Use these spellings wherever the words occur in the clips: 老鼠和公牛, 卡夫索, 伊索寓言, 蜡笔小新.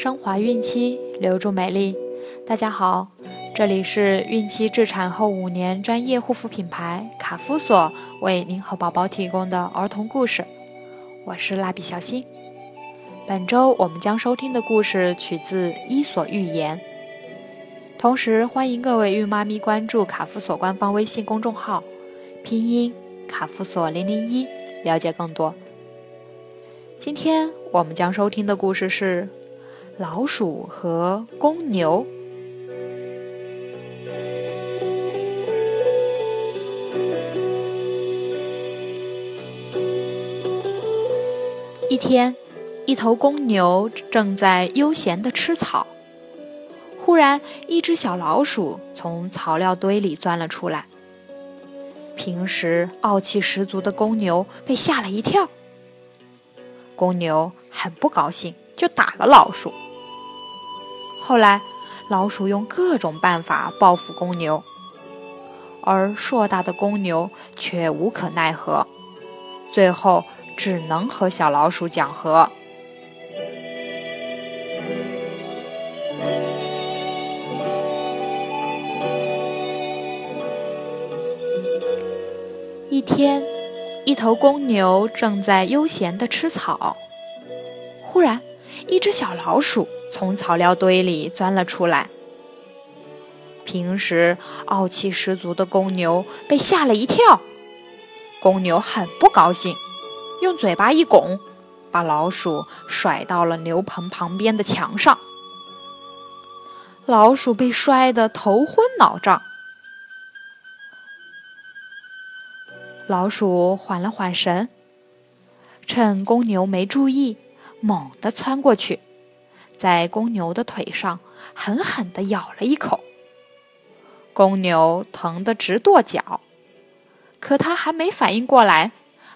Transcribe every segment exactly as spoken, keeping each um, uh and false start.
升华孕期，留住美丽。大家好，这里是孕期至产后五年专业护肤品牌卡夫索为您和宝宝提供的儿童故事，我是蜡笔小新。本周我们将收听的故事取自《伊索寓言》，同时欢迎各位孕妈咪关注卡夫索官方微信公众号，拼音卡夫索零零一，了解更多。今天我们将收听的故事是老鼠和公牛。一天，一头公牛正在悠闲地吃草，忽然一只小老鼠从草料堆里钻了出来。平时傲气十足的公牛被吓了一跳，公牛很不高兴，就打了老鼠。后来老鼠用各种办法报复公牛，而硕大的公牛却无可奈何，最后只能和小老鼠讲和。一天，一头公牛正在悠闲地吃草，忽然一只小老鼠从草料堆里钻了出来。平时傲气十足的公牛被吓了一跳，公牛很不高兴，用嘴巴一拱，把老鼠甩到了牛棚旁边的墙上。老鼠被摔得头昏脑胀，老鼠缓了缓神，趁公牛没注意，猛地窜过去，在公牛的腿上狠狠地咬了一口。公牛疼得直跺脚，可它还没反应过来，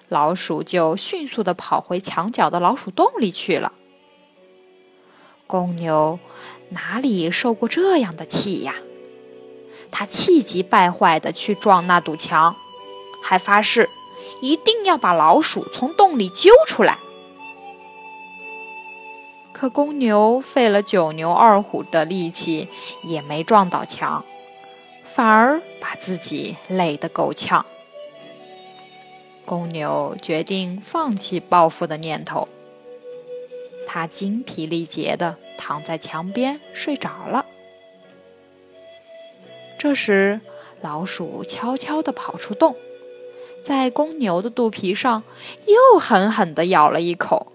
老鼠就迅速地跑回墙角的老鼠洞里去了。公牛哪里受过这样的气呀？它气急败坏地去撞那堵墙，还发誓一定要把老鼠从洞里揪出来。可公牛费了九牛二虎的力气，也没撞倒墙，反而把自己累得够呛。公牛决定放弃报复的念头，他精疲力竭地躺在墙边睡着了。这时，老鼠悄悄地跑出洞，在公牛的肚皮上又狠狠地咬了一口。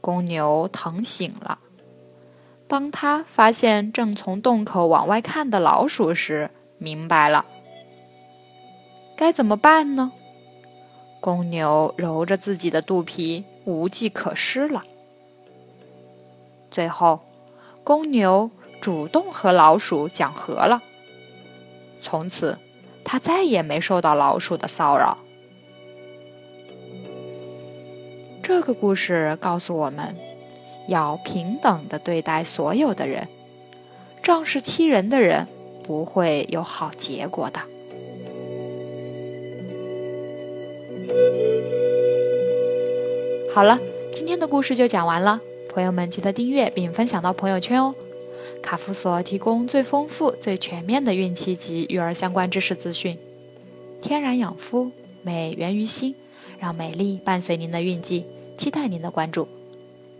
公牛疼醒了，当他发现正从洞口往外看的老鼠时，明白了该怎么办呢？公牛揉着自己的肚皮，无计可施了。最后公牛主动和老鼠讲和了，从此他再也没受到老鼠的骚扰。这个故事告诉我们，要平等地对待所有的人，仗势欺人的人不会有好结果的。好了，今天的故事就讲完了，朋友们记得订阅并分享到朋友圈哦。卡夫索提供最丰富、最全面的孕期及育儿相关知识资讯，天然养肤，美源于心，让美丽伴随您的孕期，期待您的关注。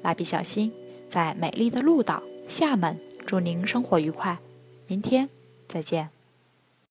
蜡笔小新在美丽的鹭岛厦门祝您生活愉快，明天再见。